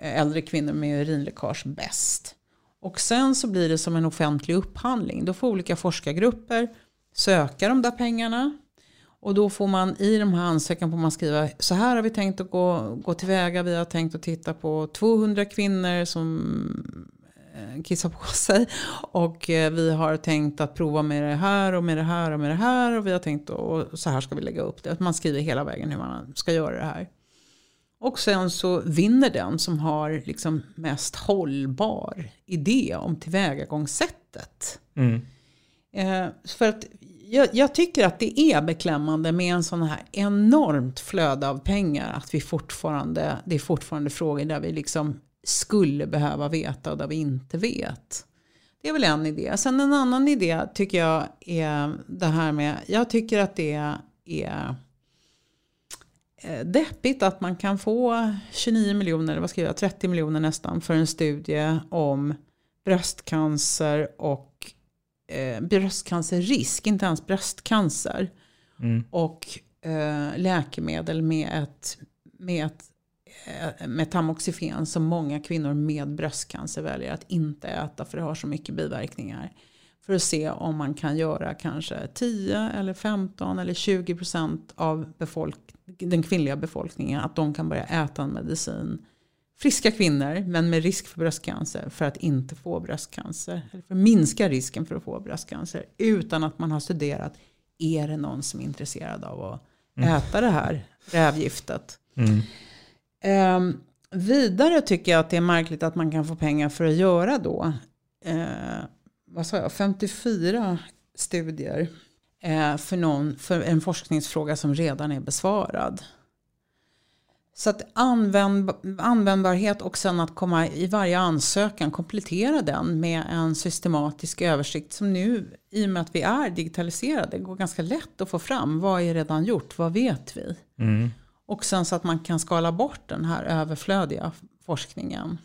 äldre kvinnor med urinläckage bäst? Och sen så blir det som en offentlig upphandling. Då får olika forskargrupper söka de där pengarna. Och då får man i de här ansökan får man skriva så här har vi tänkt att gå tillväga. Vi har tänkt att titta på 200 kvinnor som kissar på sig. Och vi har tänkt att prova med det här och med det här och med det här. Och vi har tänkt att så här ska vi lägga upp det. Att man skriver hela vägen hur man ska göra det här. Och sen så vinner den som har liksom mest hållbar idé om tillvägagångssättet. Mm. För att jag tycker att det är beklämmande med en sån här enormt flöde av pengar att det är fortfarande frågor där vi liksom skulle behöva veta och där vi inte vet. Det är väl en idé. Sen en annan idé tycker jag är det här med, jag tycker att det är deppigt att man kan få 29 miljoner, eller vad ska jag göra, 30 miljoner nästan för en studie om bröstcancer och bröstcancerrisk, inte ens bröstcancer och läkemedel med tamoxifen som många kvinnor med bröstcancer väljer att inte äta för det har så mycket biverkningar, för att se om man kan göra kanske 10 eller 15 eller 20% av den kvinnliga befolkningen att de kan börja äta en medicin. Friska kvinnor, men med risk för bröstcancer, för att inte få bröstcancer. Eller för att minska risken för att få bröstcancer. Utan att man har studerat är det någon som är intresserad av att äta det här rävgiftet? Vidare tycker jag att det är märkligt att man kan få pengar för att göra då 54 studier för en forskningsfråga som redan är besvarad. Så att användbarhet och sen att komma i varje ansökan komplettera den med en systematisk översikt som nu, i och med att vi är digitaliserade, går ganska lätt att få fram. Vad är redan gjort? Vad vet vi? Och sen så att man kan skala bort den här överflödiga forskningen.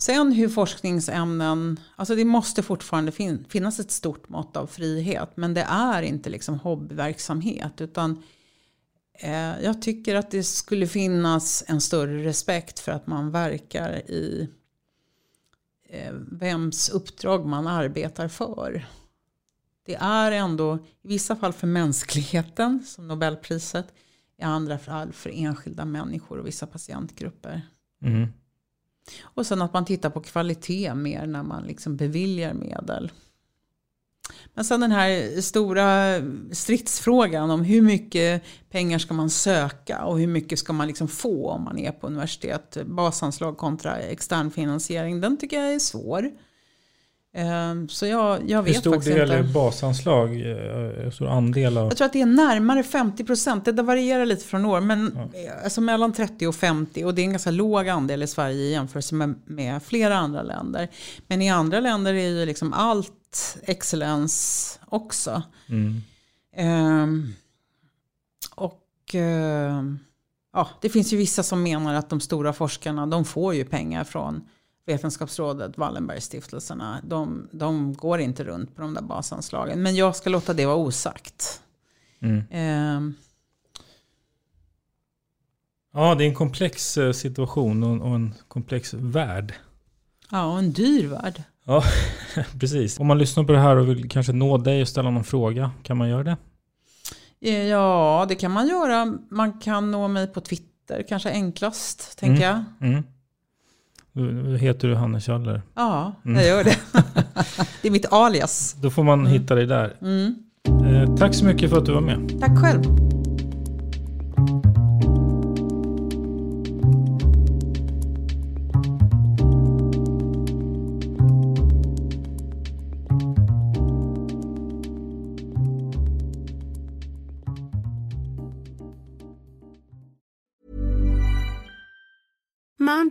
Sen hur forskningsämnen, alltså det måste fortfarande finnas ett stort mått av frihet, men det är inte liksom hobbyverksamhet, utan jag tycker att det skulle finnas en större respekt för att man verkar i vems uppdrag man arbetar för. Det är ändå i vissa fall för mänskligheten, som Nobelpriset, i andra fall för enskilda människor och vissa patientgrupper. Och sen att man tittar på kvalitet mer när man liksom beviljar medel. Men sen den här stora stridsfrågan om hur mycket pengar ska man söka och hur mycket ska man liksom få om man är på universitet. Basanslag kontra extern finansiering, den tycker jag är svår. Så jag vet faktiskt inte. Hur stor del är basanslag? Hur stor andel av... Jag tror att det är närmare 50%. Det varierar lite från år, men alltså mellan 30 och 50. Och det är en ganska låg andel i Sverige i jämförelse med flera andra länder. Men i andra länder är ju liksom allt excellens också. Det finns ju vissa som menar att de stora forskarna, de får ju pengar från Vetenskapsrådet, Wallenbergstiftelserna, de går inte runt på de där basanslagen. Men jag ska låta det vara osagt. Ja, det är en komplex situation och en komplex värld. Ja, och en dyr värld. Ja, precis. Om man lyssnar på det här och vill kanske nå dig och ställa någon fråga, kan man göra det? Ja, det kan man göra. Man kan nå mig på Twitter, kanske enklast, tänker jag. Heter du Anne Kjöller? Ja, jag gör det. Det är mitt alias. Då får man hitta dig där. Tack så mycket för att du var med. Tack själv. Mom